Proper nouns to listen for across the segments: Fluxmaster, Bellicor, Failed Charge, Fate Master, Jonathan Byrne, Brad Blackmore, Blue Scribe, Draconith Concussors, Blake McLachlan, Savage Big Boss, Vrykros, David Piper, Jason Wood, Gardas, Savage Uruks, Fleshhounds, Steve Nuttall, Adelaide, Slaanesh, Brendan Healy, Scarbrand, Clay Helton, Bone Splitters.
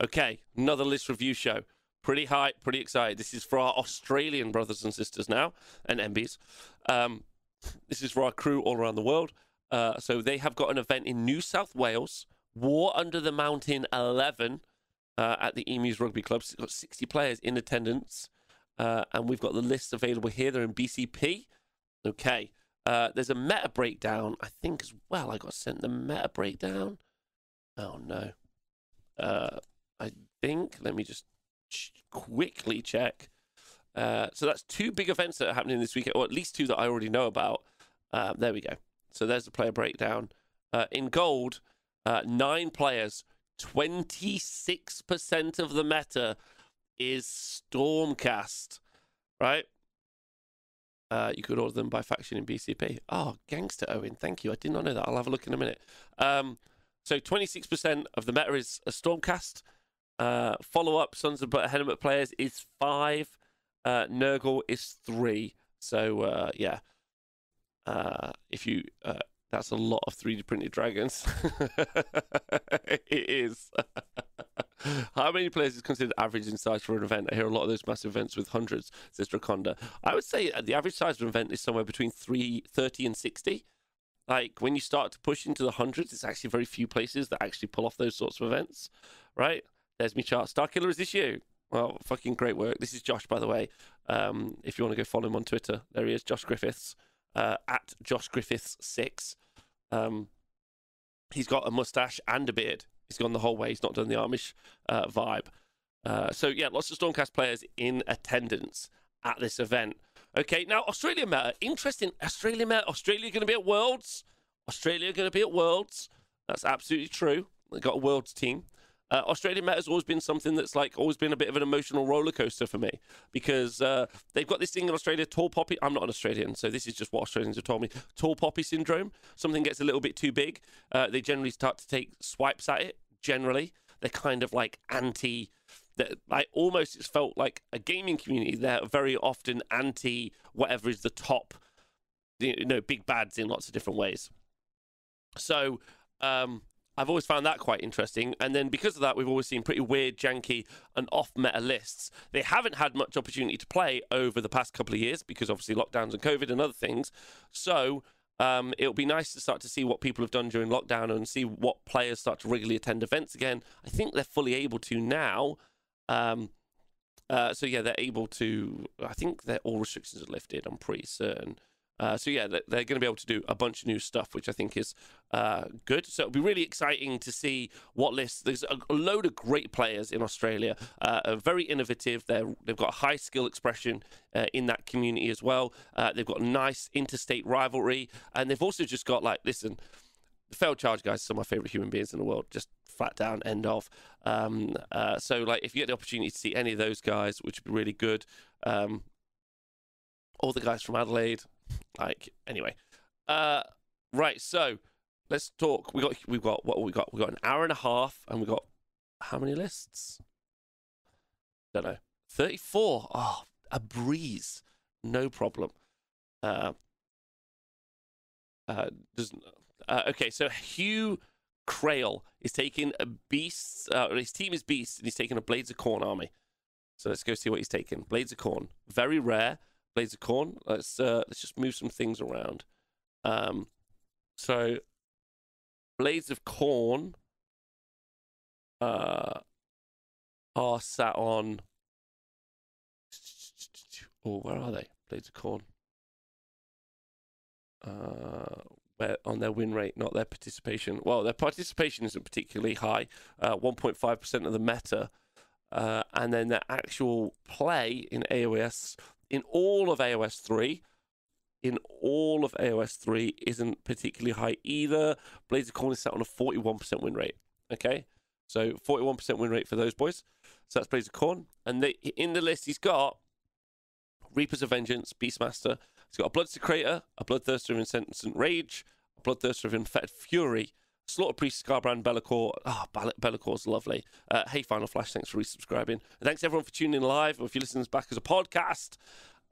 Okay, another list review show. Pretty hype, pretty excited. This is for our Australian brothers and sisters now, and MBs. This is for our crew all around the world. So they have got an event in New South Wales, War Under the Mountain 11, at the Emus Rugby Club. It's got 60 players in attendance. And we've got the lists available here. They're in BCP. Okay. There's a meta breakdown, I think, as well. I got sent the meta breakdown. Oh, no. I think, let me just quickly check. So that's two big events that are happening this weekend, or at least two that I already know about. There we go. So there's the player breakdown. In gold, 9 players, 26% of the meta is Stormcast, right? You could order them by faction in BCP. Oh, Gangster Owen, thank you. I did not know that. I'll have a look in a minute. So 26% of the meta is a Stormcast. Follow-up Sons of Behemoth players is 5. Nurgle is 3. So, yeah. If you... that's a lot of 3D printed dragons. It is. How many players is considered average in size for an event? I hear a lot of those massive events with hundreds, says Draconda. I would say the average size of an event is somewhere between 30 and 60. Like, when you start to push into the hundreds, it's actually very few places that actually pull off those sorts of events, right? There's me chart. Starkiller, is this you? Well, fucking great work. This is Josh, by the way. If you want to go follow him on Twitter, there he is, Josh Griffiths. At Josh Griffiths 6. He's got a mustache and a beard. He's gone the whole way. He's not done the Amish vibe. So yeah, lots of Stormcast players in attendance at this event. Okay, now Australia meta. Interesting. Australia meta. Australia going to be at Worlds. Australia going to be at Worlds. That's absolutely true. They got a Worlds team. Australian meta has always been something that's like always been a bit of an emotional roller coaster for me, because they've got this thing in Australia, tall poppy. I'm not an Australian, so this is just what Australians have told me. Tall poppy syndrome. Something gets a little bit too big. They generally start to take swipes at it. Generally, they're kind of like anti. I almost it's felt like a gaming community. They're very often anti whatever is the top, you know, big bads in lots of different ways. So. I've always found that quite interesting. And then because of that, we've always seen pretty weird, janky, and off-meta lists. They haven't had much opportunity to play over the past couple of years because obviously lockdowns and COVID and other things. So it'll be nice to start to see what people have done during lockdown and see what players start to regularly attend events again. I think they're fully able to now. So, yeah, they're able to... I think all restrictions are lifted, I'm pretty certain. So, yeah, they're going to be able to do a bunch of new stuff, which I think is good. So it'll be really exciting to see what lists. There's a load of great players in Australia, are very innovative. They've got high skill expression in that community as well. They've got nice interstate rivalry. And they've also just got, like, listen, the Failed Charge guys are some of my favourite human beings in the world, just flat down, end of. So, like, if you get the opportunity to see any of those guys, which would be really good, all the guys from Adelaide... Like, anyway, right, so let's talk. We've got an hour and a half, and we got how many lists? Don't know. 34. Oh, a breeze, no problem. Okay, so Hugh Crail is taking a beast, his team is beast, and he's taking a Blades of Korn army. So let's go see what he's taking. Blades of Korn, very rare. Blades of Korn. Let's just move some things around. So Blades of Korn are sat on. Oh, where are they? Blades of Korn. Where on their win rate, not their participation. Well, their participation isn't particularly high. 1.5% of the meta, and then their actual play in AOS. In all of AOS 3, isn't particularly high either. Blades of Korn is set on a 41% win rate. Okay, so 41% win rate for those boys. So that's Blades of Korn. And in the list, he's got Reapers of Vengeance, Beastmaster. He's got a Bloodthirster, a Bloodthirster of Insensate Rage, a Bloodthirster of Unfettered Fury, Slaughter Priest, Scarbrand, Bellicor. Ah, oh, Bellicor's lovely. Hey, Final Flash, thanks for resubscribing. And thanks everyone for tuning in live, or if you listen back as a podcast,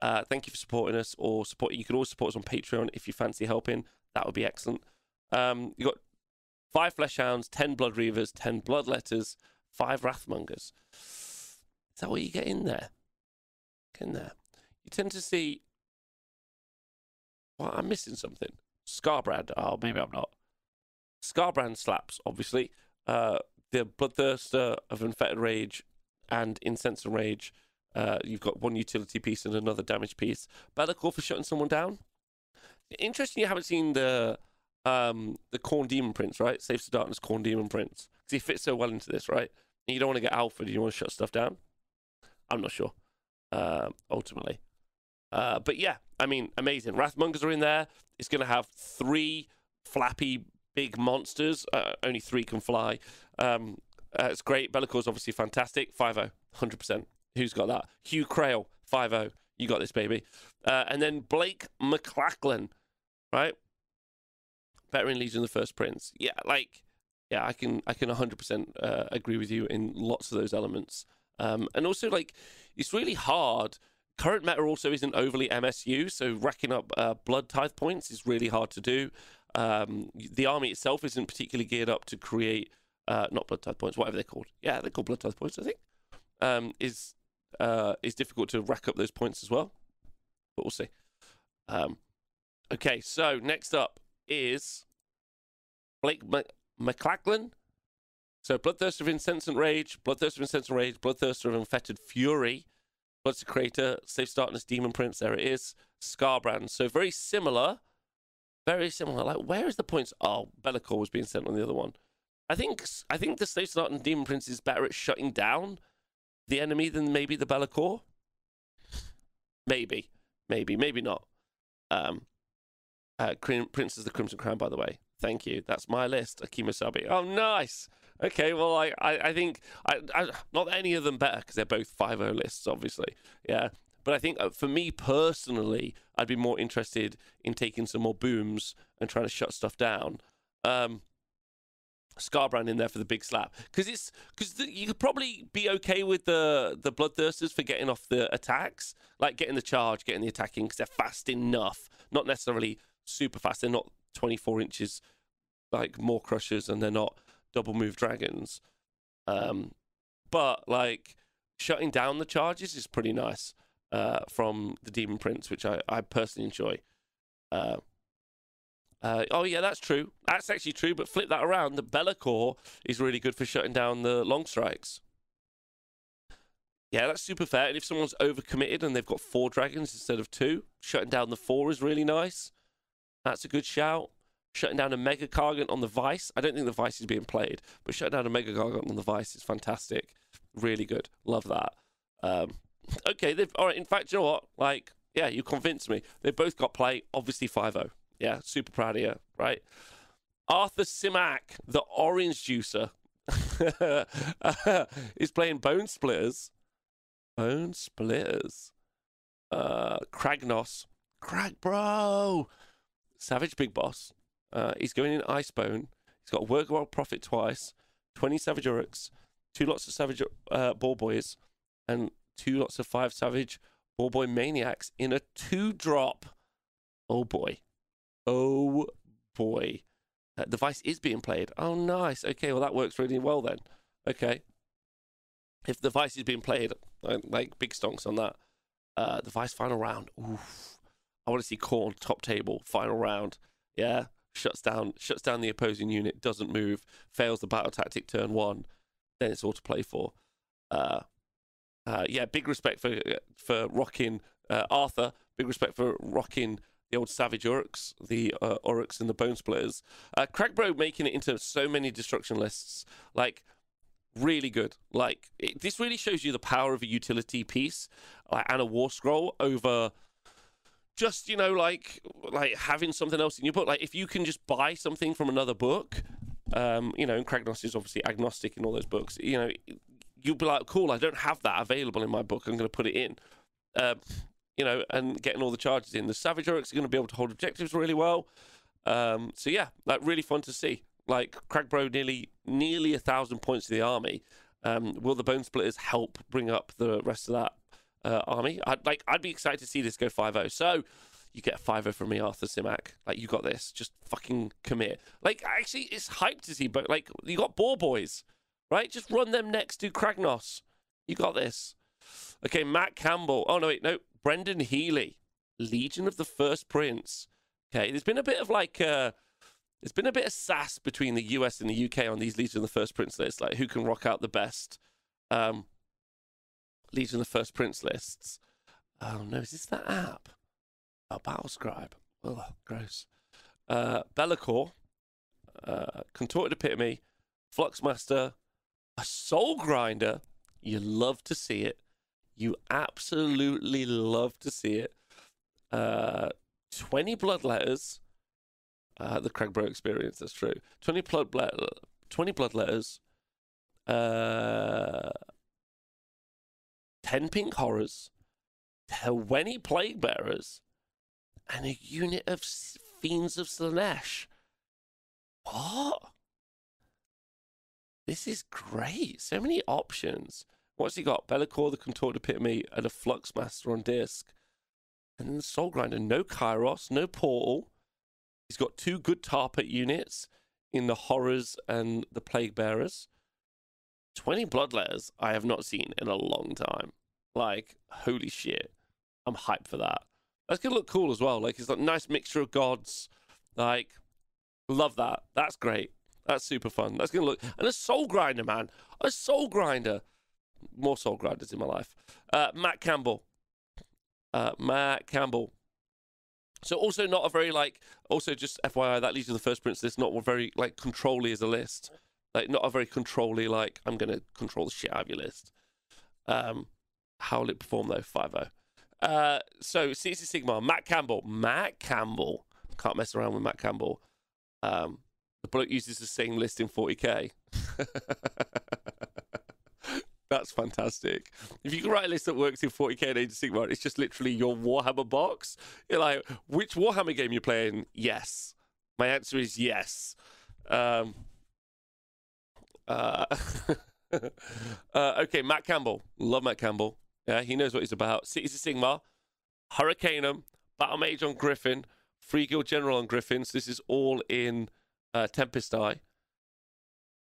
thank you for supporting us or supporting. You can always support us on Patreon if you fancy helping. That would be excellent. You got 5 Fleshhounds, 10 Bloodreavers, 10 Bloodletters, 5 Wrathmongers. Is that what you get in there? Get in there. You tend to see... Well, I'm missing something. Scarbrand. Oh, maybe I'm not. Scarbrand slaps, obviously. The Bloodthirster of Unfettered Rage and Insensate Rage. You've got one utility piece and another damage piece. Better call for shutting someone down. Interesting, you haven't seen the Khorne Demon Prince, right? Saves the Darkness Khorne Demon Prince. Because he fits so well into this, right? And you don't want to get alpha. Do you want to shut stuff down? I'm not sure, ultimately. But yeah, I mean, amazing. Wrathmongers are in there. It's going to have 3 flappy big monsters. Only 3 can fly. It's great. Bellicor's obviously fantastic. 5-0, 100%. Who's got that? Hugh Crail, 5-0. You got this, baby. And then Blake McLachlan, right? Veteran Legion of the First Prince. Yeah, like, yeah, I can 100% agree with you in lots of those elements. And also, like, it's really hard. Current meta also isn't overly MSU, so racking up blood tithe points is really hard to do. The army itself isn't particularly geared up to create, not blood tithe points, whatever they're called. Yeah, they're called blood tithe points, I think. Is difficult to rack up those points as well, but we'll see. Okay, so next up is Blake McLachlan. So Bloodthirster of Insensate Rage, Bloodthirster of Insensate Rage, Bloodthirster of Unfettered Fury, Bloodsecator, Safe Darkness, Demon Prince, there it is, Scarbrand. So very similar, very similar. Like, where is the points? Oh, Bellicor was being sent on the other one. I think the Safe Darkness Demon Prince is better at shutting down the enemy than maybe the Bellicor. Maybe not. Prince is the Crimson Crown, by the way. Thank you. That's my list. Akimosabi. Oh, nice. Okay, well, I think not any of them better, because they're both 5-0 lists, obviously. Yeah, but I think for me personally, I'd be more interested in taking some more booms and trying to shut stuff down. Scarbrand in there for the big slap, because you could probably be okay with the Bloodthirsters for getting off the attacks, like getting the charge, getting the attacking, because they're fast enough, not necessarily super fast. They're not 24 inches like Maw Crushers, and they're not double move dragons, but like shutting down the charges is pretty nice from the Demon Prince, which I personally enjoy. Oh yeah, that's true. That's actually true, but flip that around. The Bellicor is really good for shutting down the long strikes. Yeah, that's super fair. And if someone's overcommitted and they've got 4 dragons instead of 2, shutting down the 4 is really nice. That's a good shout. Shutting down a Mega Gargant on the Vice. I don't think the Vice is being played, but shutting down a Mega Gargant on the Vice is fantastic. Really good. Love that. Okay, all right. In fact, you know what? Like, yeah, you convinced me. They've both got play. Obviously 5-0. Yeah, super proud of you, right? Arthur Simak, the orange juicer, is playing Bone Splitters. Bone Splitters. Kragnos. Crag, bro. Savage Big Boss. He's going in Icebone. He's got Work World Prophet twice, 20 Savage Uruks, 2 lots of Savage Boar Boys, and 2 lots of 5 Savage Boar Boy Maniacs in a 2-drop. Oh, boy. Oh boy, the Vice is being played. Oh, nice. Okay, well, that works really well then. Okay, if the Vice is being played, like big stonks on that. The Vice final round. Oof. I want to see Khorne top table final round. Yeah, shuts down the opposing unit, doesn't move, fails the battle tactic turn 1. Then it's all to play for. Yeah, big respect for rocking Arthur. Big respect for rocking the old Savage Uruks, the Uruks and the Bone Splitters. Cragbro making it into so many destruction lists. Like, really good. Like, this really shows you the power of a utility piece and a war scroll over just, you know, like having something else in your book. Like, if you can just buy something from another book, you know, and Kragnos is obviously agnostic in all those books, you know, you'll be like, cool, I don't have that available in my book. I'm going to put it in. You know, and getting all the charges in. The Savage Uruks are going to be able to hold objectives really well. So yeah, like really fun to see. Like Cragbro nearly 1,000 points to the army. Will the Bone Splitters help bring up the rest of that army? I'd be excited to see this go 5-0. So you get a 5-0 from me, Arthur Simak. Like, you got this. Just fucking commit. Like, actually, it's hype to see. But like, you got Boar Boys, right? Just run them next to Kragnos. You got this. Okay, Matt Campbell. Oh, no, wait, no. Brendan Healy. Legion of the First Prince. Okay, there's been a bit of like... There's been a bit of sass between the US and the UK on these Legion of the First Prince lists, like who can rock out the best Legion of the First Prince lists. Oh no, is this that app? Oh, Battle Scribe. Oh, gross. Bellacor, Contorted Epitome, Fluxmaster, a Soul Grinder. You love to see it. You absolutely love to see it. 20 Bloodletters. The Cragbro experience, that's true. 20 Bloodletters. 10 Pink Horrors. 20 Plague Bearers. And a unit of Fiends of Slanesh. What? This is great. So many options. What's he got? Bellacor, the Contorted Epitome, and a Fluxmaster on disc. And then the Soul Grinder. No Kairos, no Portal. He's got 2 good Tarpet units in the Horrors and the Plague Bearers. 20 Bloodletters I have not seen in a long time. Like, holy shit. I'm hyped for that. That's going to look cool as well. Like, it's a nice mixture of gods. Like, love that. That's great. That's super fun. That's going to look... And a Soul Grinder, man. A Soul Grinder. More Soul Grinders in my life. Matt Campbell. Matt Campbell. So also not a very, like, also just FYI, that Legion of the First Prince list, not very, like, control-y as a list. Like, not a very control-y, like, I'm going to control the shit out of your list. How will it perform, though? 5-0. So, CC Sigma, Matt Campbell. Matt Campbell. Can't mess around with Matt Campbell. The bloke uses the same list in 40k. That's fantastic. If you can write a list that works in 40k and Age of Sigmar, it's just literally your Warhammer box. You're like, which Warhammer game you're playing? Yes. My answer is yes. Okay, Matt Campbell. Love Matt Campbell. Yeah, he knows what he's about. Cities of Sigmar, Hurricanum, Battlemage on Griffin, Free Guild General on Griffin. So this is all in Tempest Eye.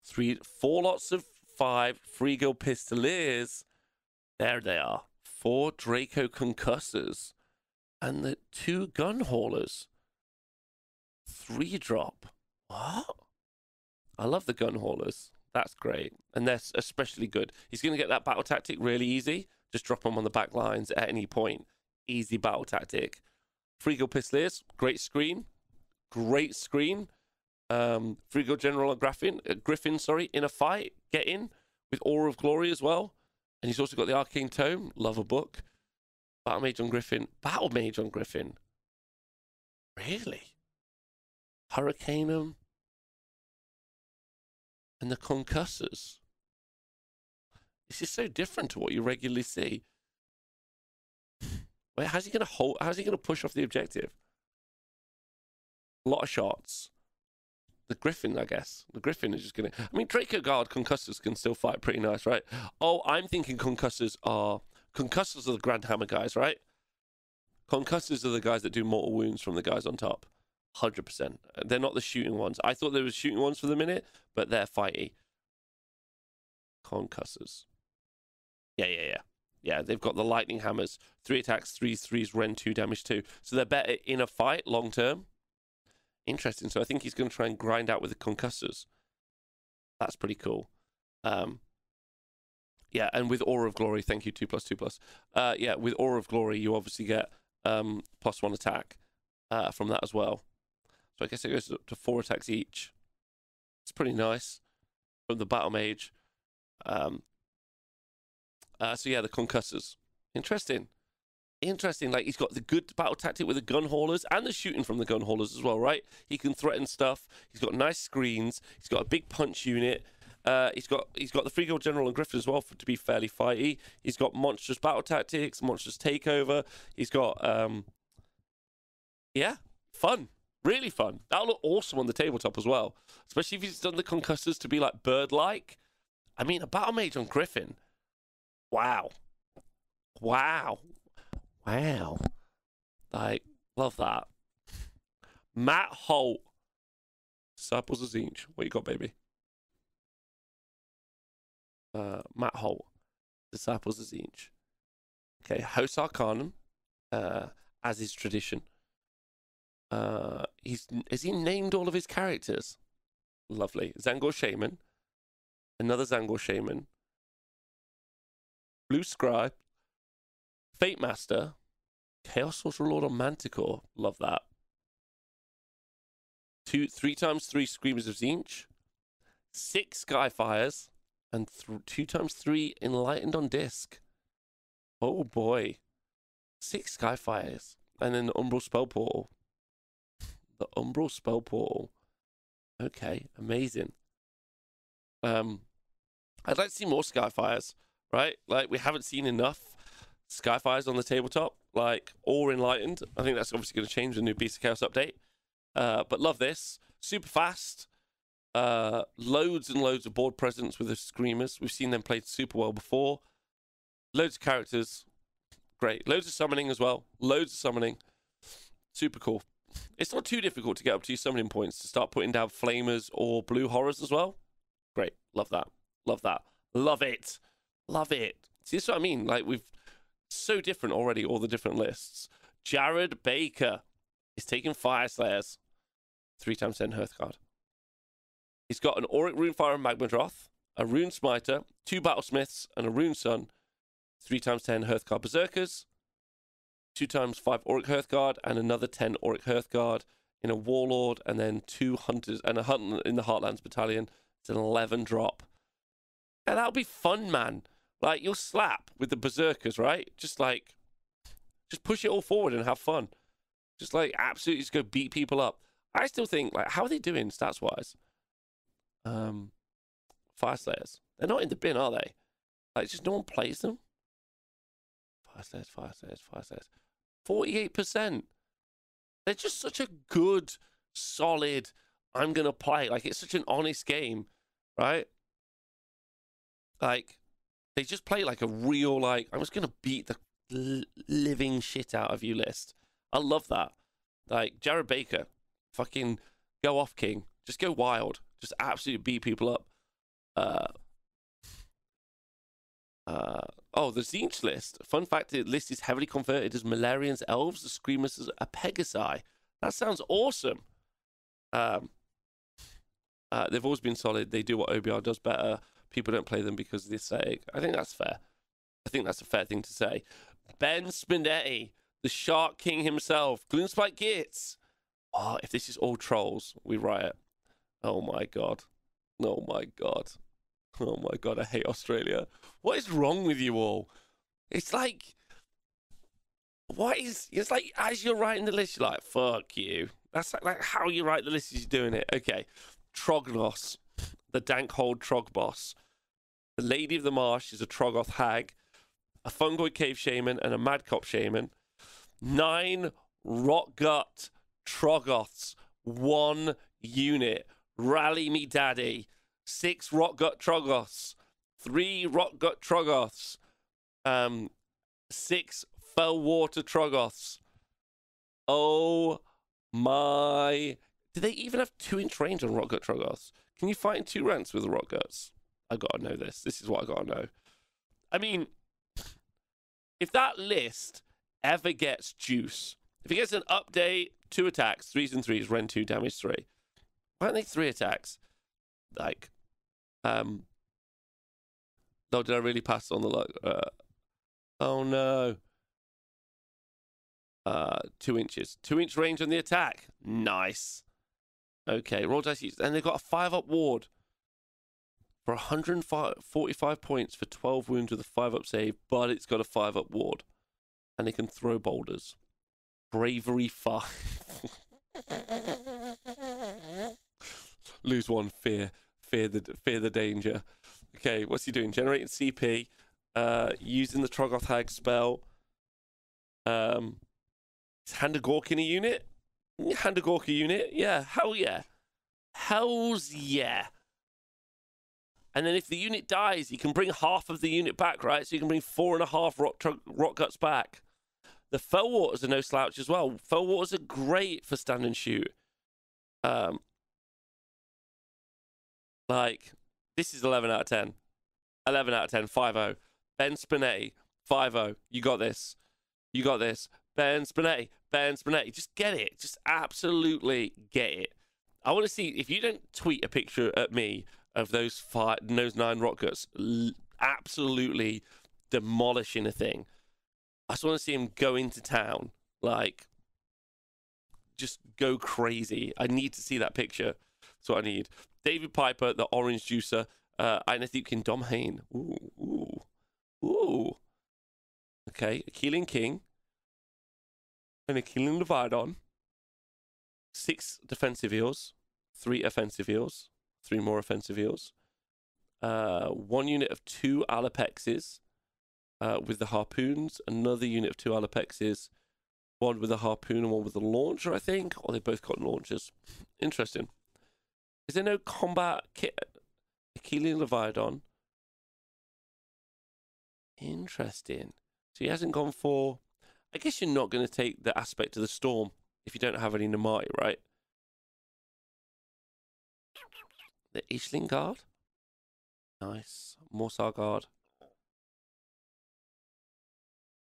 4 lots of 5 Free Guild Pistoliers. There they are. 4 Draco Concussors. And the 2 Gun Haulers. 3 drop. What? I love the Gun Haulers. That's great. And they're especially good. He's going to get that battle tactic really easy. Just drop them on the back lines at any point. Easy battle tactic. Free Guild Pistoliers. Great screen. Great screen. Free Guild General and Griffin, sorry, in a fight, get in with Aura of Glory as well. And he's also got the Arcane Tome, love a book. Battle Mage on Griffin. Really? Hurricanum and the Concussors. This is so different to what you regularly see. Wait, how's he gonna hold? How's he gonna push off the objective? A lot of shots. The Griffin, I guess. The Griffin is just going to... I mean, Draco Guard Concussors can still fight pretty nice, right? Oh, I'm thinking Concussors are the Grand Hammer guys, right? Concussors are the guys that do mortal wounds from the guys on top. 100%. They're not the shooting ones. I thought there was shooting ones for the minute, but they're fighty. Concussors. Yeah. Yeah, they've got the Lightning Hammers. 3 attacks, 3 threes, Ren 2, damage 2. So they're better in a fight, long term. Interesting. So I think he's going to try and grind out with the Concussors. That's pretty cool. Yeah, and with Aura of Glory, thank you, 2+2+. Yeah, with Aura of Glory, you obviously get +1 attack from that as well. So I guess it goes up to 4 attacks each. It's pretty nice from the Battle Mage. So yeah, the Concussors. Interesting. Interesting, like he's got the good battle tactic with the Gun Haulers and the shooting from the Gun Haulers as well, right? He can threaten stuff. He's got nice screens. He's got a big punch unit. He's got the Free Guild General and Griffin as well to be fairly fighty. He's got monstrous battle tactics, monstrous takeover. He's got yeah, fun, really fun. That'll look awesome on the tabletop as well, especially if he's done the Concussors to be like bird-like. I mean, a Battle Mage on Griffin. Wow, like, love that. Matt Holt, Disciples of Zinch. What you got, baby? Matt Holt, Disciples of Zinj. Okay, Hos Arcanum, as is tradition. Has he named all of his characters? Lovely. Zangor Shaman. Another Zangor Shaman. Blue Scribe. Fate Master. Chaos Sorcerer Lord on Manticore. Love that. 3x3 Screamers of Zinj. 6 Skyfires. And 2x3 Enlightened on Disc. Oh boy. 6 Skyfires. And then the Umbral Spell Portal. The Umbral Spell Portal. Okay, amazing. I'd like to see more Skyfires, right? Like, we haven't seen enough Skyfires on the tabletop, like, or Enlightened. I think that's obviously going to change the new Beast of Chaos update. But love this. Super fast. Loads and loads of board presence with the Screamers. We've seen them played super well before. Loads of characters. Great. Loads of summoning as well. Loads of summoning. Super cool. It's not too difficult to get up to your summoning points to start putting down Flamers or Blue Horrors as well. Great. Love that. Love that. Love it. Love it. See, that's what I mean. Like, we've... So different already, all the different lists. Jared Baker is taking Fire Slayers. 3x10 Hearthguard. He's got an Auric Runefire and Magma Droth, a Rune Smiter, 2 Battlesmiths, and a Rune Sun. 3x10 Hearthguard Berserkers. 2x5 Auric Hearthguard, and another 10 Auric Hearthguard in a Warlord, and then 2 Hunters, and a Hunt in the Heartlands Battalion. It's an 11 drop. And that'll be fun, man. Like, you'll slap with the Berserkers, right? Just, like, just push it all forward and have fun. Just, like, absolutely just go beat people up. I still think, like, how are they doing stats-wise? Fire Slayers. They're not in the bin, are they? Like, just no one plays them. Fire Slayers, Fire Slayers, Fire Slayers. 48%. They're just such a good, solid, I'm going to play. Like, it's such an honest game, right? Like... They just play like a real, like, I'm just going to beat the living shit out of you list. I love that. Like, Jared Baker, fucking go off, King. Just go wild. Just absolutely beat people up. Oh, the Zinj list. Fun fact, the list is heavily converted as Malarians Elves, the Screamers as a Pegasi. That sounds awesome. They've always been solid. They do what OBR does better. People don't play them because of the aesthetic. I think that's fair. I think that's a fair thing to say. Ben Spindetti, the Shark King himself. Gloomspike Gits. Oh, if this is all trolls, we riot. Oh, my God. Oh, my God. Oh, my God, I hate Australia. What is wrong with you all? It's like... What is... It's like, as you're writing the list, you're like, fuck you. That's like how you write the list as you're doing it. Okay. Trognos. The Dankhold Trog Boss. The Lady of the Marsh is a Trogoth Hag. A Fungoid Cave Shaman and a Madcop Shaman. 9 Rotgut Trogoths. 1 unit. Rally me daddy. 6 Rotgut Trogoths. 3 Rotgut Trogoths. 6 Fellwater Trogoths. Oh my... Do they even have 2-inch range on Rotgut Trogoths? Can you fight in 2 ranks with the Rotguts? I gotta know this. This is what I gotta know. I mean, if that list ever gets juice, if it gets an update, 2 attacks, 3s and 3s, rend 2, damage 3. Why aren't they 3 attacks? Like, oh, did I really pass on the luck? Oh no. 2 inches, 2-inch range on the attack. Nice. Okay, roll dice, and they've got a 5-up ward for 145 points for 12 wounds with a 5-up save, but it's got a 5-up ward, and they can throw boulders. Bravery 5. Lose 1, fear the danger. Okay, what's he doing? Generating CP, using the Trogoth Hag spell. Is Handagork in a unit? Handagorka unit, yeah, hell yeah. Hells yeah. And then if the unit dies, you can bring half of the unit back, right? So you can bring 4.5 rock guts back. The Fellwaters are no slouch as well. Fellwaters are great for stand and shoot. Like, this is 11 out of 10. 11 out of 10, 5-0. Ben Spinetti, 5-0. You got this. You got this. Ben Spinetti, Ben Spinetti. Just get it. Just absolutely get it. I want to see, if you don't tweet a picture at me of those nine rock guts absolutely demolishing a thing, I just want to see him go into town, like, just go crazy. I need to see that picture. That's what I need. David Piper, the orange juicer. Ainathukin Domhain. Ooh, ooh, ooh. Okay, Keeling King and a Keeling Leviathan. 6 defensive eels, 3 offensive eels, 3 more offensive eels. 1 unit of 2 alapexes with the harpoons. Another unit of 2 alapexes. 1 with a harpoon and 1 with a launcher, I think. Or they both got launchers. Interesting. Is there no combat kit? Achillean Leviathan. Interesting. So he hasn't gone for... I guess you're not going to take the aspect of the storm if you don't have any Namati, right? The Ishling Guard. Nice. Morsar Guard.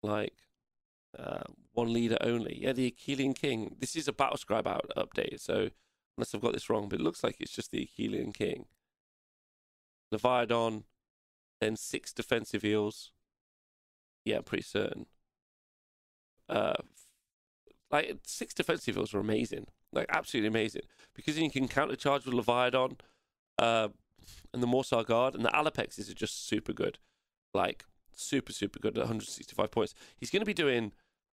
Like... 1 leader only. Yeah, the Achillean King. This is a Battle Scribe update, so unless I've got this wrong, but it looks like it's just the Achillean King. Leviathan, then 6 defensive eels. Yeah, I'm pretty certain. Like 6 defensive eels are amazing, like absolutely amazing, because then you can countercharge with Leviathan, and the Morsar Guard, and the Alapexes are just super good, like super super good at 165 points. He's going to be doing.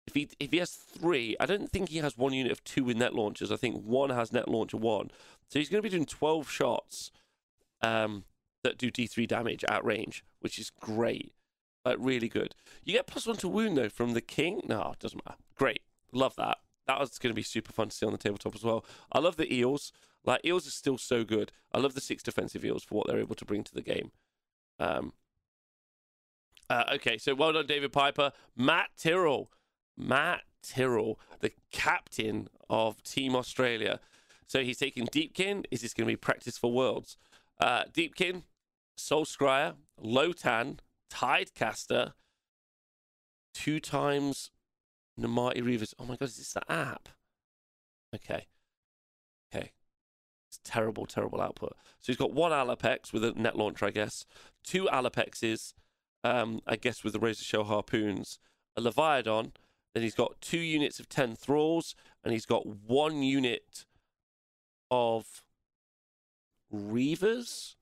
If he has 3, I don't think he has 1 unit of 2 with net launchers. I think 1 has net launcher 1. So he's going to be doing 12 shots that do D3 damage at range, which is great. Like, really good. You get +1 to wound, though, from the king. No, it doesn't matter. Great. Love that. That was going to be super fun to see on the tabletop as well. I love the eels. Like, eels are still so good. I love the 6 defensive eels for what they're able to bring to the game. Okay, so well done, David Piper. Matt Tyrrell. Matt Tyrrell, the captain of Team Australia. So he's taking Deepkin. Is this going to be practice for Worlds? Deepkin, Soul Scryer, Lotan, Tidecaster, 2x Namati Reavers. Oh my God, is this the app? Okay. Okay. It's terrible, terrible output. So he's got 1 Alapex with a net launcher, I guess. 2 Alapexes, I guess, with the Razor Shell Harpoons. A Leviathan. Then he's got 2 units of 10 thralls, and he's got 1 unit of reavers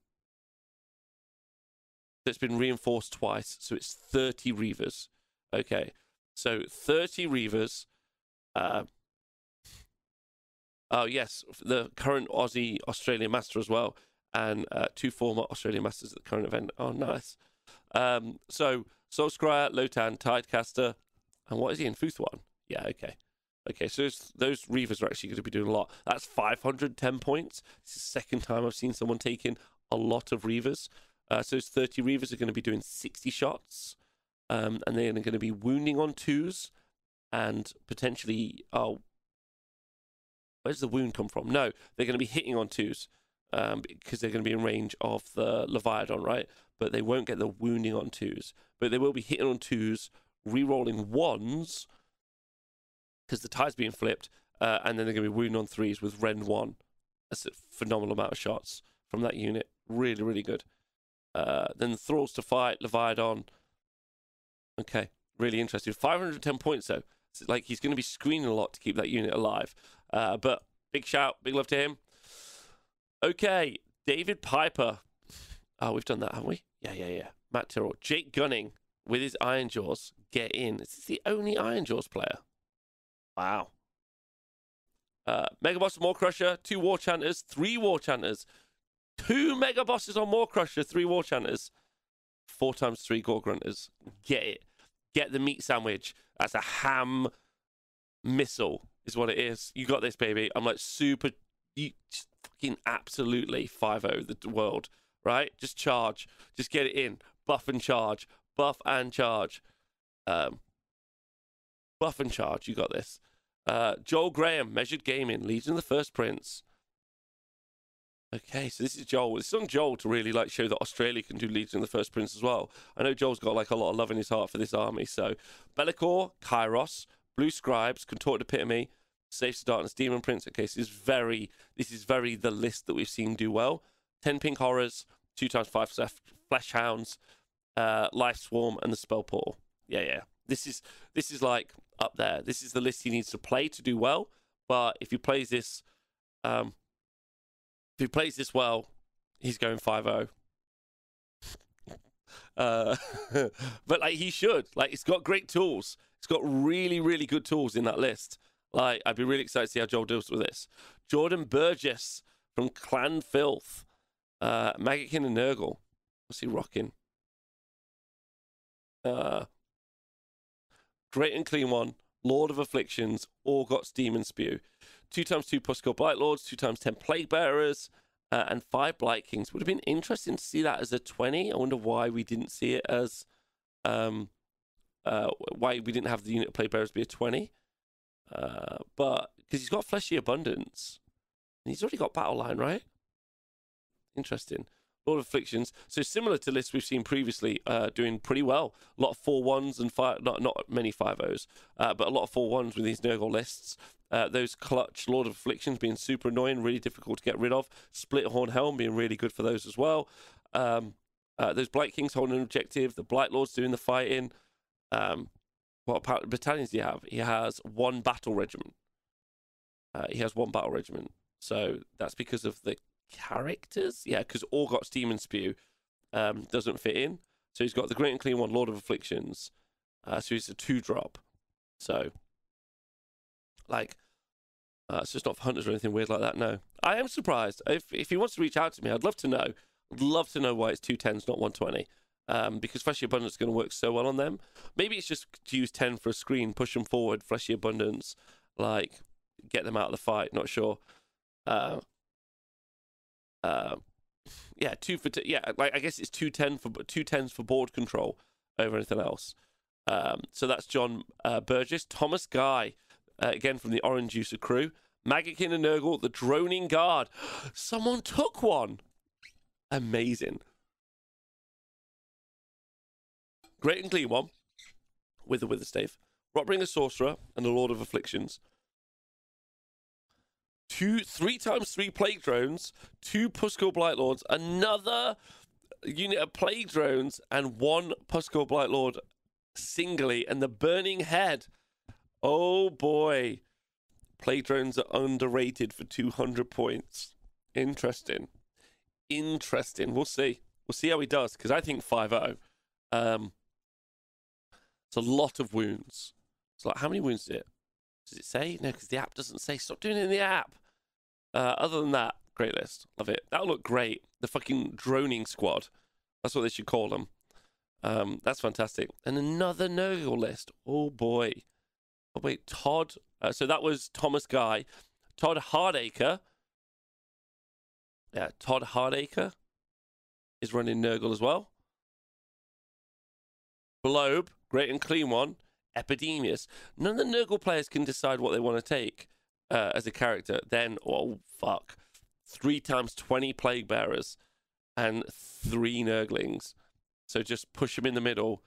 that's been reinforced twice, so it's 30 reavers. Okay, so 30 reavers. Oh yes, the current Aussie Australian master as well, and 2 former Australian masters at the current event. Oh, nice. So Soul Scryer, Lotan, Tidecaster. And what is he in? Futhwan? Yeah, okay. Okay, so those Reavers are actually going to be doing a lot. That's 510 points. It's the second time I've seen someone taking a lot of Reavers. So those 30 Reavers are going to be doing 60 shots. And they're going to be wounding on 2s. And potentially... Oh, where's the wound come from? No, they're going to be hitting on 2s. Because they're going to be in range of the Leviathan, right? But they won't get the wounding on 2s. But they will be hitting on 2s. Re-rolling 1s because the tie's being flipped, and then they're going to be wounding on 3s with Rend 1. That's a phenomenal amount of shots from that unit. Really, really good. Then the Thralls to fight, Leviathan. Okay, really interesting. 510 points, though. It's like he's going to be screening a lot to keep that unit alive. But big shout, big love to him. Okay, David Piper. Oh, we've done that, haven't we? Yeah, yeah, yeah. Matt Tyrrell. Jake Gunning with his Iron Jaws. Get in. Is this the only Iron Jaws player? Wow. Mega Boss Maw Crusher, 2 War Chanters, 3 War Chanters, 2 Mega Bosses on Maw Crusher, 3 War Chanters, 4x3 Gore Grunters. Get it. Get the meat sandwich. That's a ham missile, is what it is. You got this, baby. I'm like super. You just fucking absolutely 5-0 the world, right? Just charge. Just get it in. Buff and charge. Buff and charge. Buff and charge, you got this. Joel Graham, Measured Gaming, Legion of the First Prince. Okay, so this is Joel. It's on Joel to really like show that Australia can do Legion of the First Prince as well. I know Joel's got like a lot of love in his heart for this army. So Bellicor, Kairos, Blue Scribes, Contorted Epitome, Saves to Darkness, Demon Prince. Okay, so this is very the list that we've seen do well. 10 Pink Horrors, 2x5 Flesh Hounds, Life Swarm, and the Spell Portal. Yeah. This is like up there. This is the list he needs to play to do well. But if he plays this, well, he's going 5-0. But like he should. Like it's got great tools. It's got really good tools in that list. Like I'd be really excited to see how Joel deals with this. Jordan Burgess from Clan Filth, Maggotkin and Nurgle. What's he rocking? Great and clean one. Lord of Afflictions, Orgott's Demon Spew. 2x2 Puskor Blight Lords, 2x10 Plague Bearers, and 5 Blight Kings. Would have been interesting to see that as a 20. I wonder why we didn't see it as, why we didn't have the unit of Plague Bearers be a 20. But, because he's got Fleshy Abundance. And he's already got Battle Line, right? Interesting. Lord of Afflictions. So similar to lists we've seen previously, doing pretty well. A lot of 4-1s and not many 5-0s, but a lot of 4-1s with these Nurgle lists. Those clutch Lord of Afflictions being super annoying, really difficult to get rid of. Split Horn Helm being really good for those as well. Those Blight Kings holding an objective. The Blight Lords doing the fighting. What battalions do you have? He has one battle regiment. So that's because of the characters? Yeah, because Orgott's Demon Spew doesn't fit in. So he's got the Great and Clean one, Lord of Afflictions. So he's a 2-drop. So... like, it's just not for hunters or anything weird like that, no. I am surprised. If he wants to reach out to me, I'd love to know. I'd love to know why it's 2 10s, not 120. Because Fleshy Abundance is going to work so well on them. Maybe it's just to use 10 for a screen, push them forward, Fleshy Abundance, like, get them out of the fight, not sure. Yeah, 2 for, like, I guess it's 2 10s for board control over anything else. So that's John Burgess. Thomas Guy. Again, from the Orange Juicer crew. Maggotkin and Nurgle, the Droning Guard. Someone took one. Amazing. Great and clean one. With the Wither Stave. Rockbringer Sorcerer and the Lord of Afflictions. 3x3 Plague Drones. 2 Puskor Blight Lords. Another unit of Plague Drones. And 1 Puskor Blight Lord singly. And the Burning Head. Oh boy, Plague Drones are underrated for 200 points. Interesting. We'll see how he does, because I think 5-0. It's a lot of wounds. It's like, how many wounds is it? Does it say? No, because the app doesn't say. Stop doing it in the app. Other than that, great list. Love it. That'll look great. The fucking Droning Squad. That's what they should call them. That's fantastic. And another Nurgle list. Oh boy. Oh, wait, Todd. So that was Thomas Guy. Todd Hardacre. Yeah, Todd Hardacre is running Nurgle as well. Blobe, great and clean one. Epidemius. None of the Nurgle players can decide what they want to take as a character. Then, oh, fuck. 3x20 Plague Bearers and 3 Nurglings. So just push them in the middle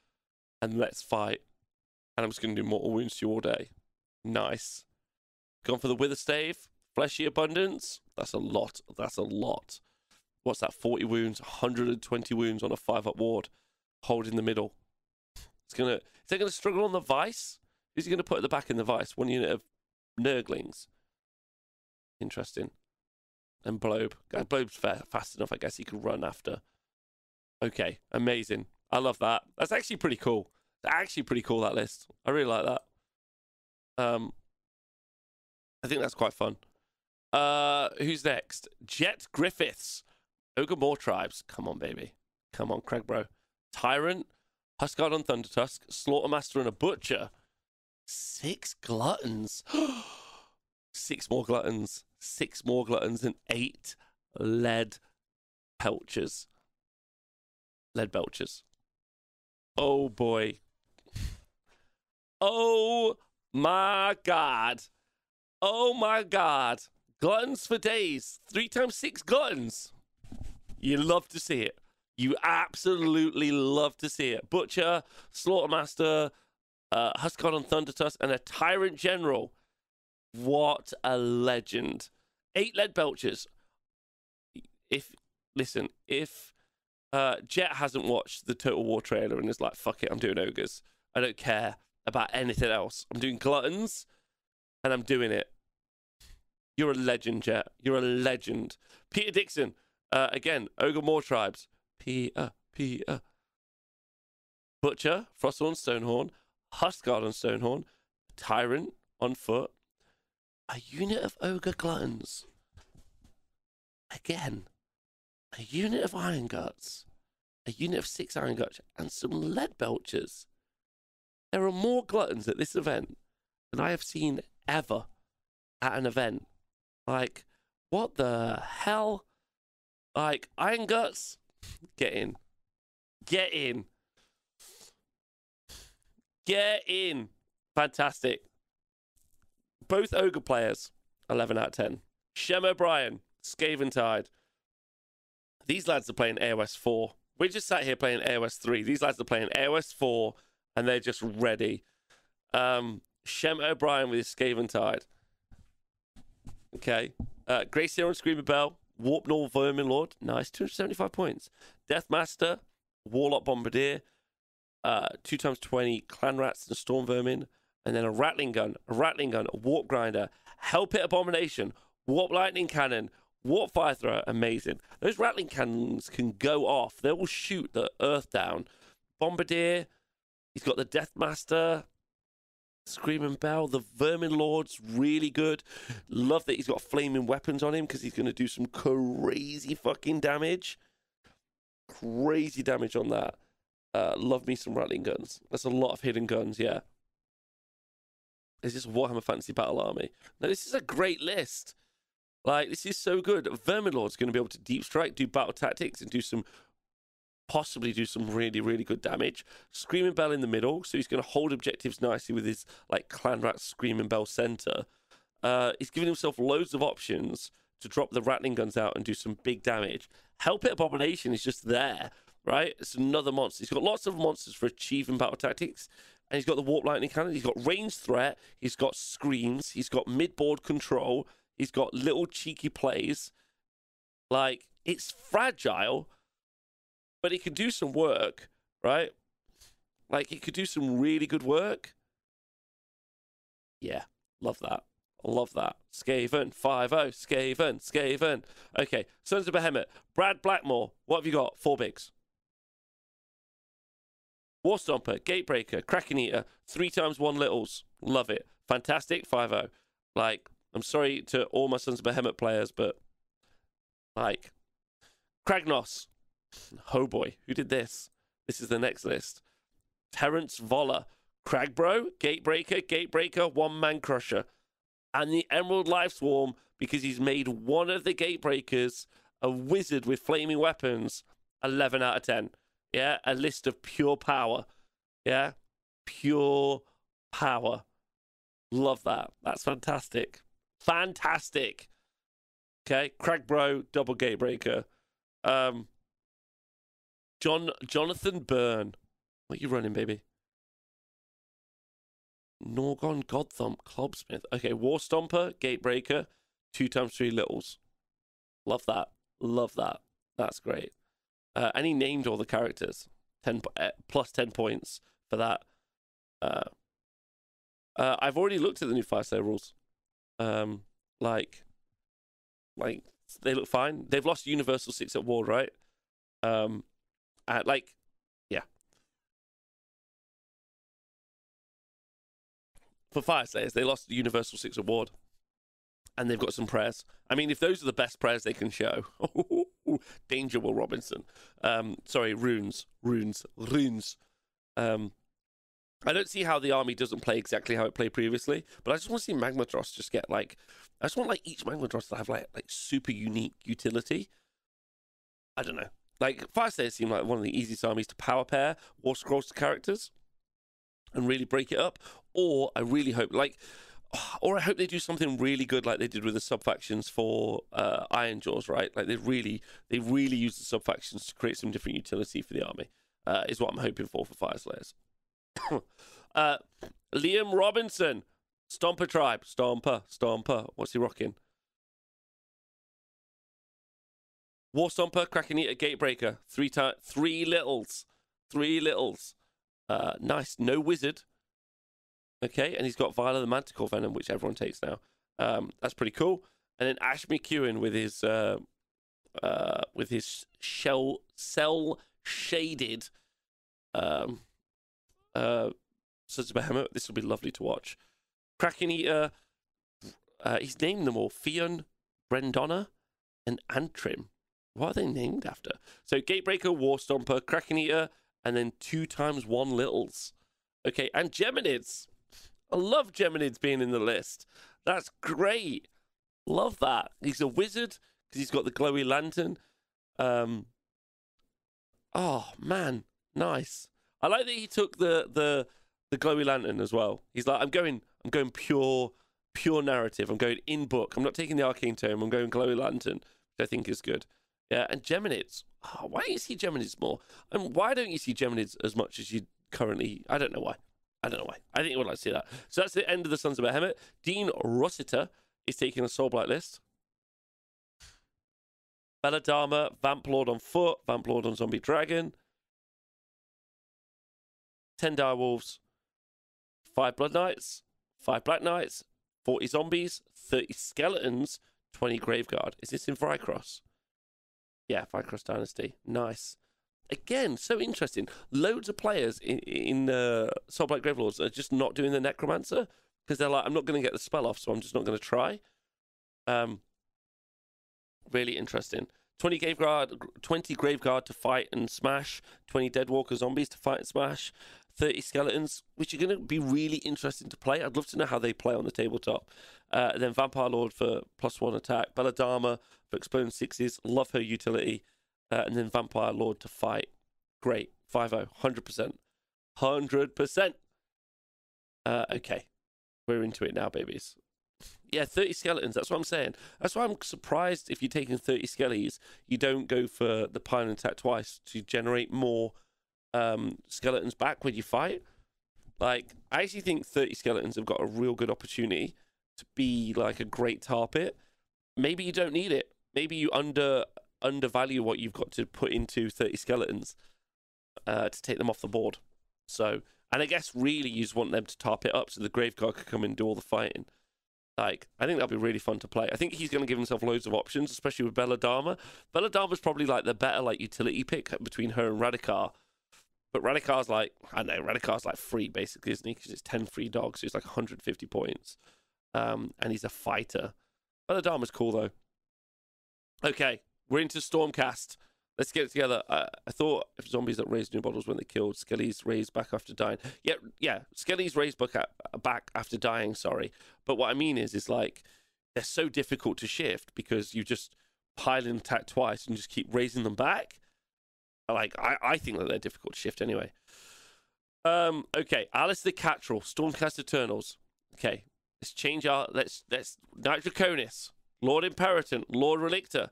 and let's fight. And I'm just going to do mortal wounds to you all day. Nice. Gone for the Wither Stave. Fleshy Abundance. That's a lot. What's that? 40 wounds, 120 wounds on a 5-up ward. Hold in the middle. Is they going to struggle on the Vice? Who's he going to put at the back in the Vice? 1 unit of Nurglings. Interesting. And Blobe. Blobe's fast enough, I guess. He could run after. Okay. Amazing. I love that. That's actually pretty cool. That list. I really like that. I think that's quite fun. Who's next? Jet Griffiths. Ogre Moor Tribes. Come on, baby. Come on, Craig bro. Tyrant. Huskard on Thundertusk. Slaughtermaster and a Butcher. 6 Gluttons. 6 more Gluttons. 6 more Gluttons and 8 Lead Belchers. Oh, boy. Oh my God. Gluttons for days. 3 times 6 gluttons. You love to see it. You absolutely love to see it. Butcher, Slaughtermaster, Huscon and Thundertusk, and a Tyrant General. What a legend. 8 Lead Belchers. If Jet hasn't watched the Total War trailer and is like, fuck it, I'm doing ogres. I don't care about anything else. I'm doing gluttons, and I'm doing it. You're a legend, Jet. You're a legend. Peter Dixon. Again, Ogre Moor Tribes. Peter. Butcher, Frosthorn, Stonehorn, Huskard on Stonehorn, Tyrant on foot. A unit of Ogre Gluttons. Again, a unit of Iron Guts. A unit of 6 Iron Guts and some Lead Belchers. There are more gluttons at this event than I have seen ever at an event. Like, what the hell? Like, Iron Guts, get in. Get in. Get in. Fantastic. Both Ogre players, 11 out of 10. Shem O'Brien, Skaven Tide. These lads are playing AOS 4. We're just sat here playing AOS 3. These lads are playing AOS 4, and they're just ready. Shem O'Brien with his Skaven Tide. Okay. Grace Seer on Screamer Bell. Warp Gnaw Vermin Lord. Nice. 275 points. Deathmaster. Warlock Bombardier. 2 times 20 Clan Rats and Storm Vermin. And then a Rattling Gun. A Rattling Gun. A Warp Grinder. Hell Pit Abomination. Warp Lightning Cannon. Warp Fire Thrower. Amazing. Those Rattling Cannons can go off. They will shoot the earth down. Bombardier. He's got the Deathmaster. Screaming Bell, the Vermin Lord's really good. Love that he's got flaming weapons on him because he's going to do some crazy fucking damage. Crazy damage on that. Love me some Rattling Guns. That's a lot of hidden guns, yeah. Is this Warhammer Fantasy Battle Army? No, this is a great list. Like, this is so good. Vermin Lord's going to be able to deep strike, do battle tactics, and do some... possibly do some really, really good damage. Screaming Bell in the middle, so he's going to hold objectives nicely with his, like, Clan Rat Screaming Bell center. He's giving himself loads of options to drop the Rattling Guns out and do some big damage. Hell Pit Abomination is just there, right? It's another monster. He's got lots of monsters for achieving battle tactics, and he's got the Warp Lightning Cannon. He's got range threat. He's got screams. He's got mid-board control. He's got little cheeky plays. Like, it's fragile, but he could do some work, right? Like, he could do some really good work. Yeah, love that. I love that. Skaven, 5-0. Skaven, Skaven. Okay, Sons of Behemoth. Brad Blackmore, what have you got? 4 bigs. War Stomper, Gatebreaker, Kraken Eater, 3 times 1 littles. Love it. Fantastic, 5-0. Like, I'm sorry to all my Sons of Behemoth players, but, like, Kragnos. Oh boy, who did this? This is the next list. Terence Voller, Cragbro, Gatebreaker, Gatebreaker, One Man Crusher, and the Emerald Life Swarm because he's made one of the Gatebreakers a wizard with flaming weapons. 11 out of 10. Yeah, a list of pure power. Yeah, pure power. Love that. That's fantastic. Fantastic. Okay, Cragbro, double Gatebreaker. Jonathan Byrne. What are you running, baby? Norgon Godthump, Clubsmith. Okay, War Stomper, Gatebreaker, 2 times 3 littles. Love that. Love that. That's great. And he named all the characters. Plus 10 points for that. I've already looked at the new 5-star rules. Like, they look fine. They've lost Universal 6 at War, right? Like, yeah. For Fire Slayers, they lost the Universal 6 award. And they've got some prayers. I mean, if those are the best prayers they can show. Danger, Will Robinson. Sorry, runes. I don't see how the army doesn't play exactly how it played previously. But I just want to see Magmadross just get, like... I just want, like, each Magmadross to have, like super unique utility. I don't know. Like, Fire Slayers seem like one of the easiest armies to power pair War Scrolls to characters and really break it up. Or I really hope, like, Or I hope they do something really good like they did with the sub-factions for Iron Jaws, right? Like they really use the sub-factions to create some different utility for the army, is what I'm hoping for Fire Slayers. Liam Robinson, Stomper Tribe, Stomper. What's he rocking? War Stomper, Kraken Eater, Gatebreaker, three littles. Nice, no wizard. Okay, and he's got Viola the Manticore Venom, which everyone takes now. That's pretty cool. And then Ash McEwen with his cell shaded Suds Behemoth. This will be lovely to watch. Kraken Eater. He's named them all: Fionn, Brendonna, and Antrim. What are they named after? So Gatebreaker, War Stomper, Kraken Eater, and then 2x1 littles. Okay, and Geminids. I love Geminids being in the list. That's great. Love that. He's a wizard because he's got the glowy lantern. Oh man, nice. I like that he took the glowy lantern as well. He's like, I'm going pure narrative. I'm going in book. I'm not taking the arcane tome. I'm going glowy lantern, which I think is good. Yeah, and Geminids. Oh, why don't you see Geminids more? And why don't you see Geminids as much as you currently? I don't know why. I think you would like to see that. So that's the end of the Sons of Behemoth. Dean Rossiter is taking a Soulblight list. Belladama, Vamplord on foot, Vamplord on Zombie Dragon. 10 Direwolves, 5 Blood Knights, 5 Black Knights, 40 Zombies, 30 Skeletons, 20 Graveguard. Is this in Vrykros? Yeah, Vrykros Dynasty. Nice. Again, so interesting. Loads of players in Soulblight Gravelords are just not doing the Necromancer because they're like, I'm not going to get the spell off, so I'm just not going to try. Really interesting. 20 Graveguard to fight and smash, 20 Deadwalker Zombies to fight and smash, 30 Skeletons, which are going to be really interesting to play. I'd love to know how they play on the tabletop. And then Vampire Lord for +1 attack, Belladama for exploding 6s, love her utility. And then Vampire Lord to fight. Great. 5-0. 100%. 100%. Okay. We're into it now, babies. Yeah, 30 skeletons. That's what I'm saying. That's why I'm surprised if you're taking 30 skellies, you don't go for the pine attack twice to generate more skeletons back when you fight. Like, I actually think 30 skeletons have got a real good opportunity to be like a great tar pit. Maybe you don't need it. Maybe you undervalue what you've got to put into 30 skeletons to take them off the board. So, and I guess really you just want them to top it up so the Graveguard could come and do all the fighting. Like, I think that'll be really fun to play. I think he's going to give himself loads of options, especially with Belladama. Belladama's probably like the better like utility pick between her and Radikar. But Radikar's like, I don't know, Radikar's like free basically, isn't he? Because it's 10 free dogs, so it's like 150 points. And he's a fighter. Belladama's cool though. Okay. We're into Stormcast. Let's get it together. I thought if zombies that raised new models when they killed, skellies raised back after dying. Yeah, skellies raised back after dying, sorry. But what I mean is like, they're so difficult to shift because you just pile and attack twice and just keep raising them back. Like, I think that they're difficult to shift anyway. Okay, Alice the Cattrall, Stormcast Eternals. Okay, let's change our, let's, Knight Draconis, Lord Imperatant, Lord Relictor.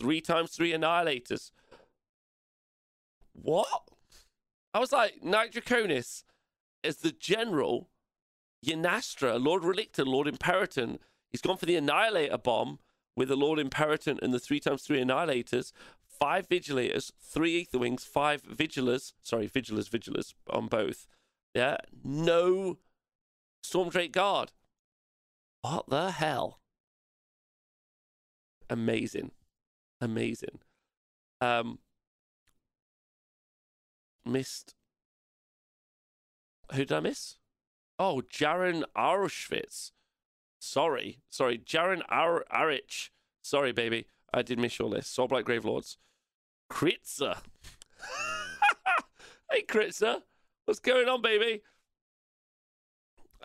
3x3 Annihilators. What? I was like, Knight Draconis is the general, Yanastra, Lord Relictor, Lord Imperatant. He's gone for the Annihilator bomb with the Lord Imperatant and the 3x3 Annihilators. 5 Vigilators, 3 Aetherwings, 5 Vigilers. Sorry, Vigilers on both. Yeah, no Stormdrake Guard. What the hell? Amazing. Missed. Who did I miss? Oh, Jaren Auschwitz. Sorry, Jaren Arich. Sorry, baby. I did miss your list. Soulblight Gravelords. Kritzer. Hey, Kritzer. What's going on, baby?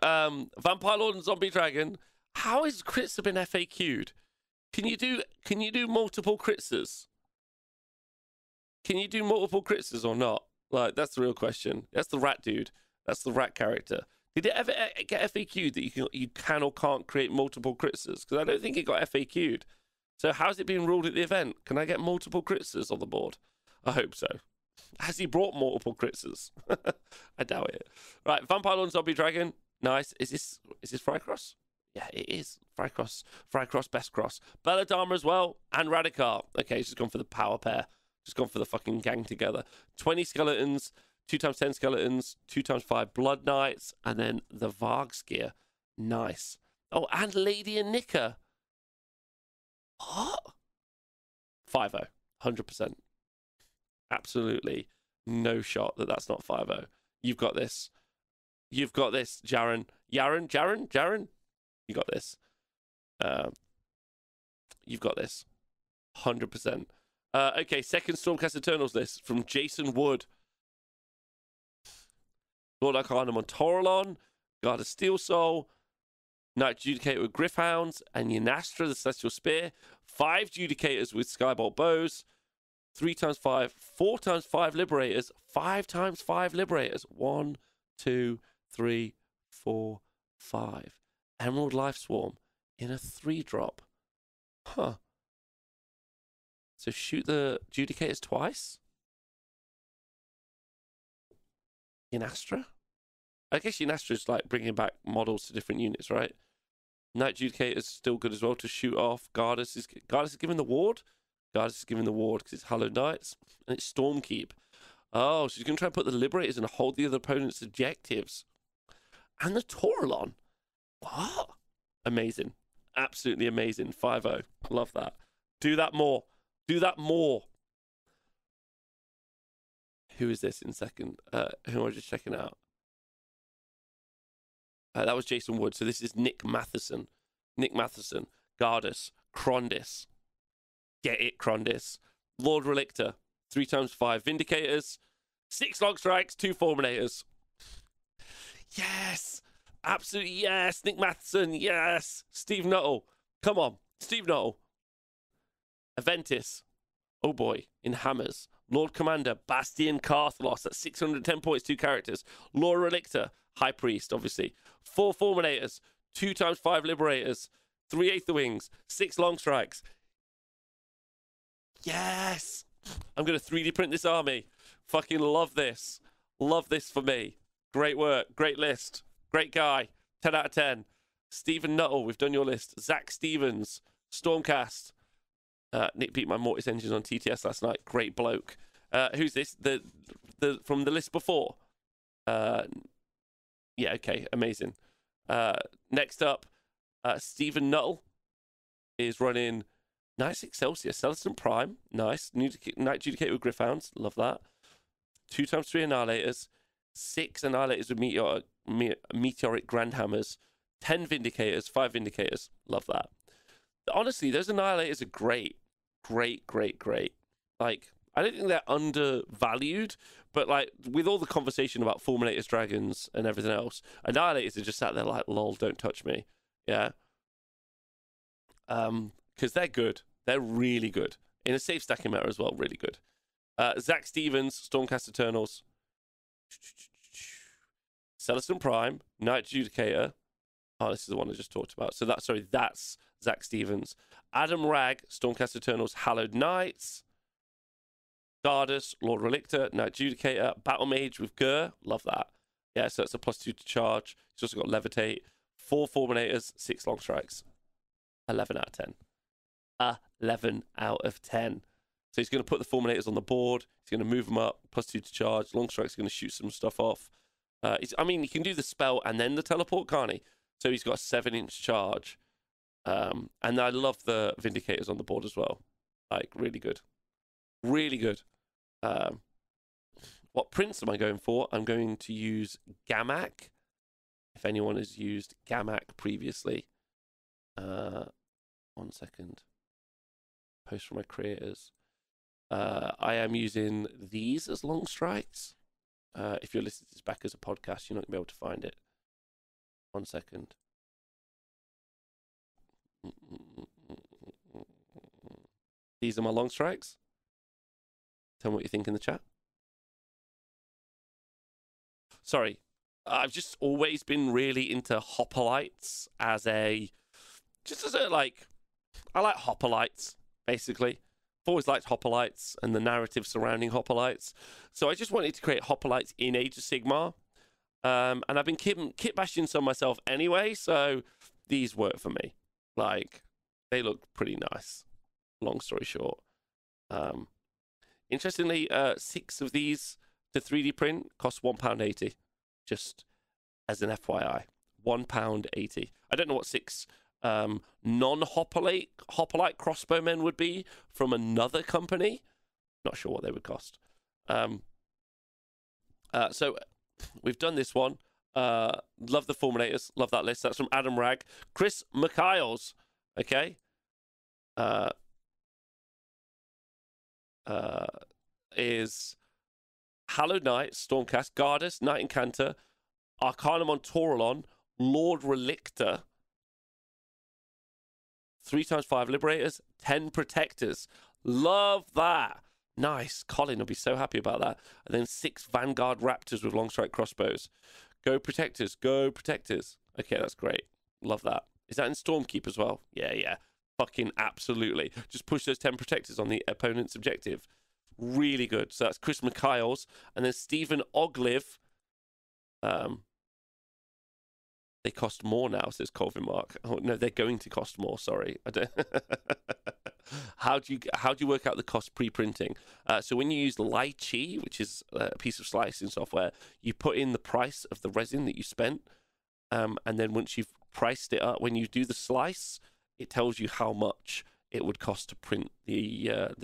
Vampire Lord and Zombie Dragon. How has Kritzer been FAQ'd? Can you do multiple Kritzers? Can you do multiple Kritzers or not? Like, that's the real question. That's the rat dude. That's the rat character. Did it ever get FAQ'd that you can or can't create multiple critters? Because I don't think it got FAQ'd. So how's it being ruled at the event? Can I get multiple critters on the board? I hope so. Has he brought multiple critters? I doubt it. Right, Vampire Lord Zombie Dragon. Nice. Is this Frycross? Yeah, it is. Frycross. Frycross, best cross. Belladama as well. And Radicar. Okay, she's gone for the power pair. She's gone for the fucking gang together. 20 skeletons. 2 times 10 skeletons, 2 times 5 blood knights, and then the Varg's gear. Nice. Oh, and Lady and Nicker. What? 5-0. 100%. Absolutely no shot that that's not 5-0. You've got this. You've got this, Jaren. Jaren. You got this. You've got this. 100%. Okay, second Stormcast Eternals list from Jason Wood. Lord Arcanum on Toralon, Guard of Steel Soul, Knight Judicator with Griffhounds, and Yanastra, the Celestial Spear. 5 Judicators with Skybolt Bows, 3 times 5, 4 times 5 Liberators, 5 times 5 Liberators. 1, 2, 3, 4, 5. Emerald Life Swarm in a 3-drop. Huh. So shoot the Judicators twice? Yanastra? I guess Yanastra is like bringing back models to different units, right? Knight Judicator is still good as well to shoot off. Gardas is given the ward. Gardas is given the ward because it's Hallowed Knights. And it's Stormkeep. Oh, she's going to try and put the Liberators and hold the other opponent's objectives. And the Toralon. What? Amazing. Absolutely amazing. 5-0. Love that. Do that more. Do that more. Who is this in second? Who am I just checking out? That was Jason Wood. So this is Nick Matheson. Nick Matheson. Gardas. Krondis. Get it, Krondis. Lord Relictor. 3 times 5 Vindicators. 6 Long Strikes. 2 Forminators. Yes. Absolutely yes. Nick Matheson. Yes. Steve Nuttall. Come on. Steve Nuttall. Aventis. Oh boy. In Hammers. Lord Commander, Bastian Carthalos, that's 610 points, 2 characters. Lord Relictor, High Priest, obviously. 4 Forminators, 2 times 5 Liberators, 3 Aether Wings, 6 Long Strikes. Yes! I'm going to 3D print this army. Fucking love this. Love this for me. Great work, great list, great guy. 10 out of 10. Stephen Nuttall, we've done your list. Zach Stevens, Stormcast. Nick beat my Mortis engines on TTS last night. Great bloke. Who's this? The from the list before. Yeah, okay, amazing. Next up, Stephen Nuttall is running nice Excelsior, Celestin Prime, nice. Knight Judicator with Griffhounds, love that. 2 times 3 Annihilators, 6 Annihilators with meteoric Grand Hammers, 10 Vindicators, 5 Vindicators, love that. Honestly, those Annihilators are great. Great. Like, I don't think they're undervalued, but like, with all the conversation about Fulminators, Dragons, and everything else, Annihilators are just sat there like, lol, don't touch me. Yeah. Because they're good. They're really good. In a safe stacking meta as well, really good. Zach Stevens, Stormcast Eternals. Celestin Prime, Knight Judicator. Oh, this is the one I just talked about. So that's, sorry, that's Zach Stevens. Adam Ragg, Stormcast Eternals, Hallowed Knights. Gardas, Lord Relictor, Knight Judicator, Battlemage with Gur. Love that. Yeah, so that's a +2 to charge. He's also got Levitate, 4 Forminators, 6 Long Strikes. 11 out of 10. 11 out of 10. So he's going to put the Forminators on the board. He's going to move them up, +2 to charge. Long Strike's going to shoot some stuff off. I mean, he can do the spell and then the teleport, can't he? So he's got a 7-inch charge. And I love the Vindicators on the board as well. Like, really good. Really good. What prints am I going for? I'm going to use Gamak. If anyone has used Gamak previously. 1 second. Post for my creators. I am using these as Long Strikes. If you're listening to this back as a podcast, you're not going to be able to find it. 1 second. These are my Long Strikes. Tell me what you think in the chat. Sorry, I've just always been really into Hoplite I like Hoplite, basically. I've always liked Hoplite and the narrative surrounding Hoplite. So I just wanted to create Hoplite in Age of Sigmar. And I've been kit bashing some myself anyway, so these work for me. Like, they look pretty nice. Long story short. Interestingly, 6 of these to 3D print cost £1.80. Just as an FYI, £1.80. I don't know what 6 non-Hoplite crossbowmen would be from another company. Not sure what they would cost. So we've done this one. Love the Fulminators. Love that list. That's from Adam Ragg. Chris McIles. Okay. Is Hallowed Knight, Stormcast, Gardas, Knight Incantor, Arcanamon Toralon, Lord Relictor, 3x5 Liberators, 10 Protectors. Love that. Nice. Colin will be so happy about that. And then 6 Vanguard Raptors with long strike crossbows. Go Protectors. Go Protectors. Okay, that's great. Love that. Is that in Stormkeep as well? Yeah, yeah. Fucking absolutely. Just push those 10 Protectors on the opponent's objective. Really good. So that's Chris McIles. And then Stephen Oglive. They cost more now, says Colvin Mark. Oh no, they're going to cost more, sorry. I don't How do you work out the cost pre-printing? So when you use Lychee, which is a piece of slicing software, you put in the price of the resin that you spent. And then once you've priced it up, when you do the slice, it tells you how much it would cost to print what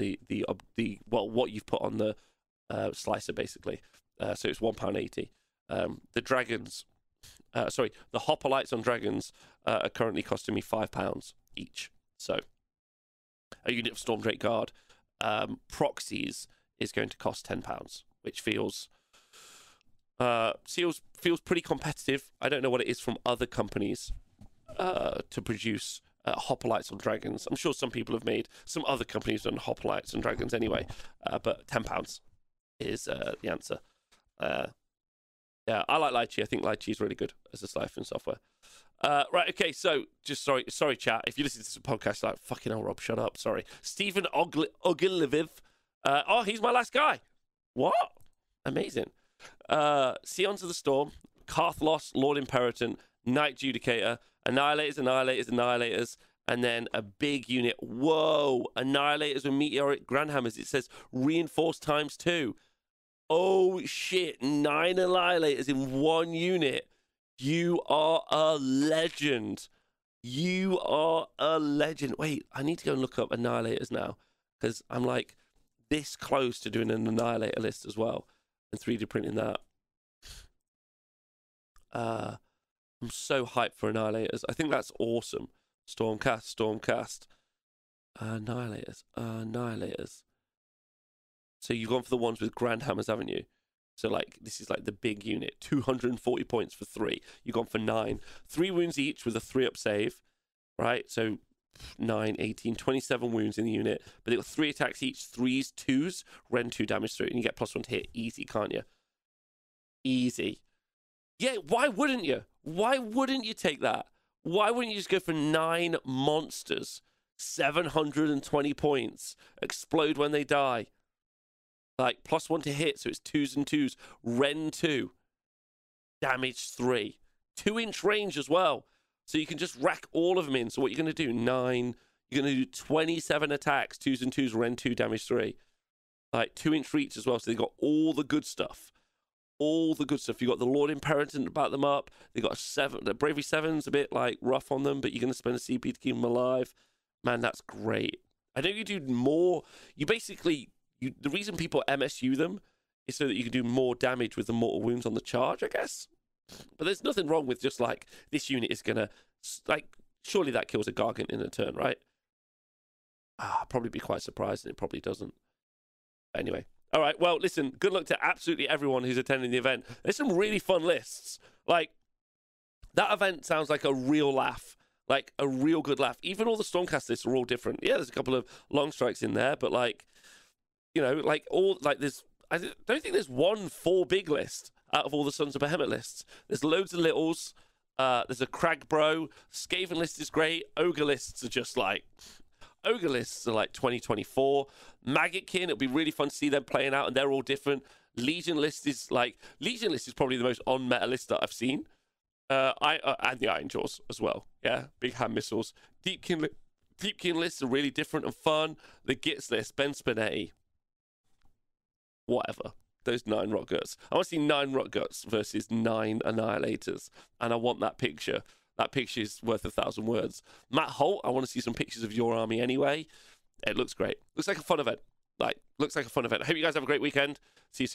you've put on the slicer, basically. So it's £1.80. The Hoplites on Dragons are currently costing me £5 each. So a unit of Stormdrake Guard proxies is going to cost £10, which feels pretty competitive. I don't know what it is from other companies to produce Hoplites on Dragons. I'm sure some people have made, some other companies done Hoplites on Dragons anyway, but £10 is the answer. Yeah, I like Lychee. I think Lychee is really good as a siphoning software. Right, okay, so just sorry chat, if you listen to this podcast, like, fucking hell, Rob, shut up, sorry. Stephen Ogilviv, oh, he's my last guy. What? Amazing. Scions of the Storm, Karthlos, Lord Imperator, Knight Judicator, Annihilators, and then a big unit. Whoa! Annihilators with meteoric Grandhammers. It says reinforced ×2. Oh shit! 9 Annihilators in one unit. You are a legend. You are a legend. Wait, I need to go and look up Annihilators now, because I'm like this close to doing an Annihilator list as well and 3D printing that. I'm so hyped for Annihilators. I think that's awesome. Stormcast. Annihilators. So you've gone for the ones with Grand Hammers, haven't you? So like, this is like the big unit. 240 points for 3. You've gone for 9. 3 wounds each with a 3-up save, right? So 9, 18, 27 wounds in the unit. But they've got 3 attacks each. 3s, 2s, rend 2 damage through it. And you get +1 to hit. Easy, can't you? Easy. Yeah, why wouldn't you? Why wouldn't you take that? Why wouldn't you just go for 9 monsters? 720 points. Explode when they die. Like, +1 to hit, so it's 2s and 2s. Rend 2. Damage 3. 2-inch range as well. So you can just rack all of them in. So what you're going to do, 9. You're going to do 27 attacks. 2s and 2s, rend 2, damage 3. Like, 2-inch reach as well. So they've got all the good stuff. All the good stuff. You got the Lord Imperator to back them up. They got the Bravery 7's a bit like rough on them, but you're going to spend a CP to keep them alive. Man, that's great. I know you do more. You basically, the reason people MSU them is so that you can do more damage with the mortal wounds on the charge, I guess. But there's nothing wrong with just like this unit is going to, like, surely that kills a Gargant in a turn, right? I'd probably be quite surprised, and it probably doesn't. But anyway. All right, well, listen, good luck to absolutely everyone who's attending the event. There's some really fun lists. Like, that event sounds like a real laugh, like a real good laugh. Even all the Stormcast lists are all different. Yeah, there's a couple of long strikes in there, but like, you know, like all, like there's, I don't think there's one 4 big list. out of all the Sons of Behemoth lists. There's loads of littles. There's a Crag Bro. Skaven list is great. Ogre lists are just like... Ogre lists are like 2024. Maggotkin, it'll be really fun to see them playing out, and they're all different. Legion list is like... Legion list is probably the most on-meta list that I've seen. And the Iron Jaws as well. Yeah, big hand missiles. Deepkin lists are really different and fun. The Gitz list, Ben Spinetti. Whatever. Those 9 Rot Guts. I want to see 9 Rot Guts versus 9 Annihilators. And I want that picture. That picture is worth 1,000 words. Matt Holt, I want to see some pictures of your army anyway. It looks great. Looks like a fun event. I hope you guys have a great weekend. See you soon.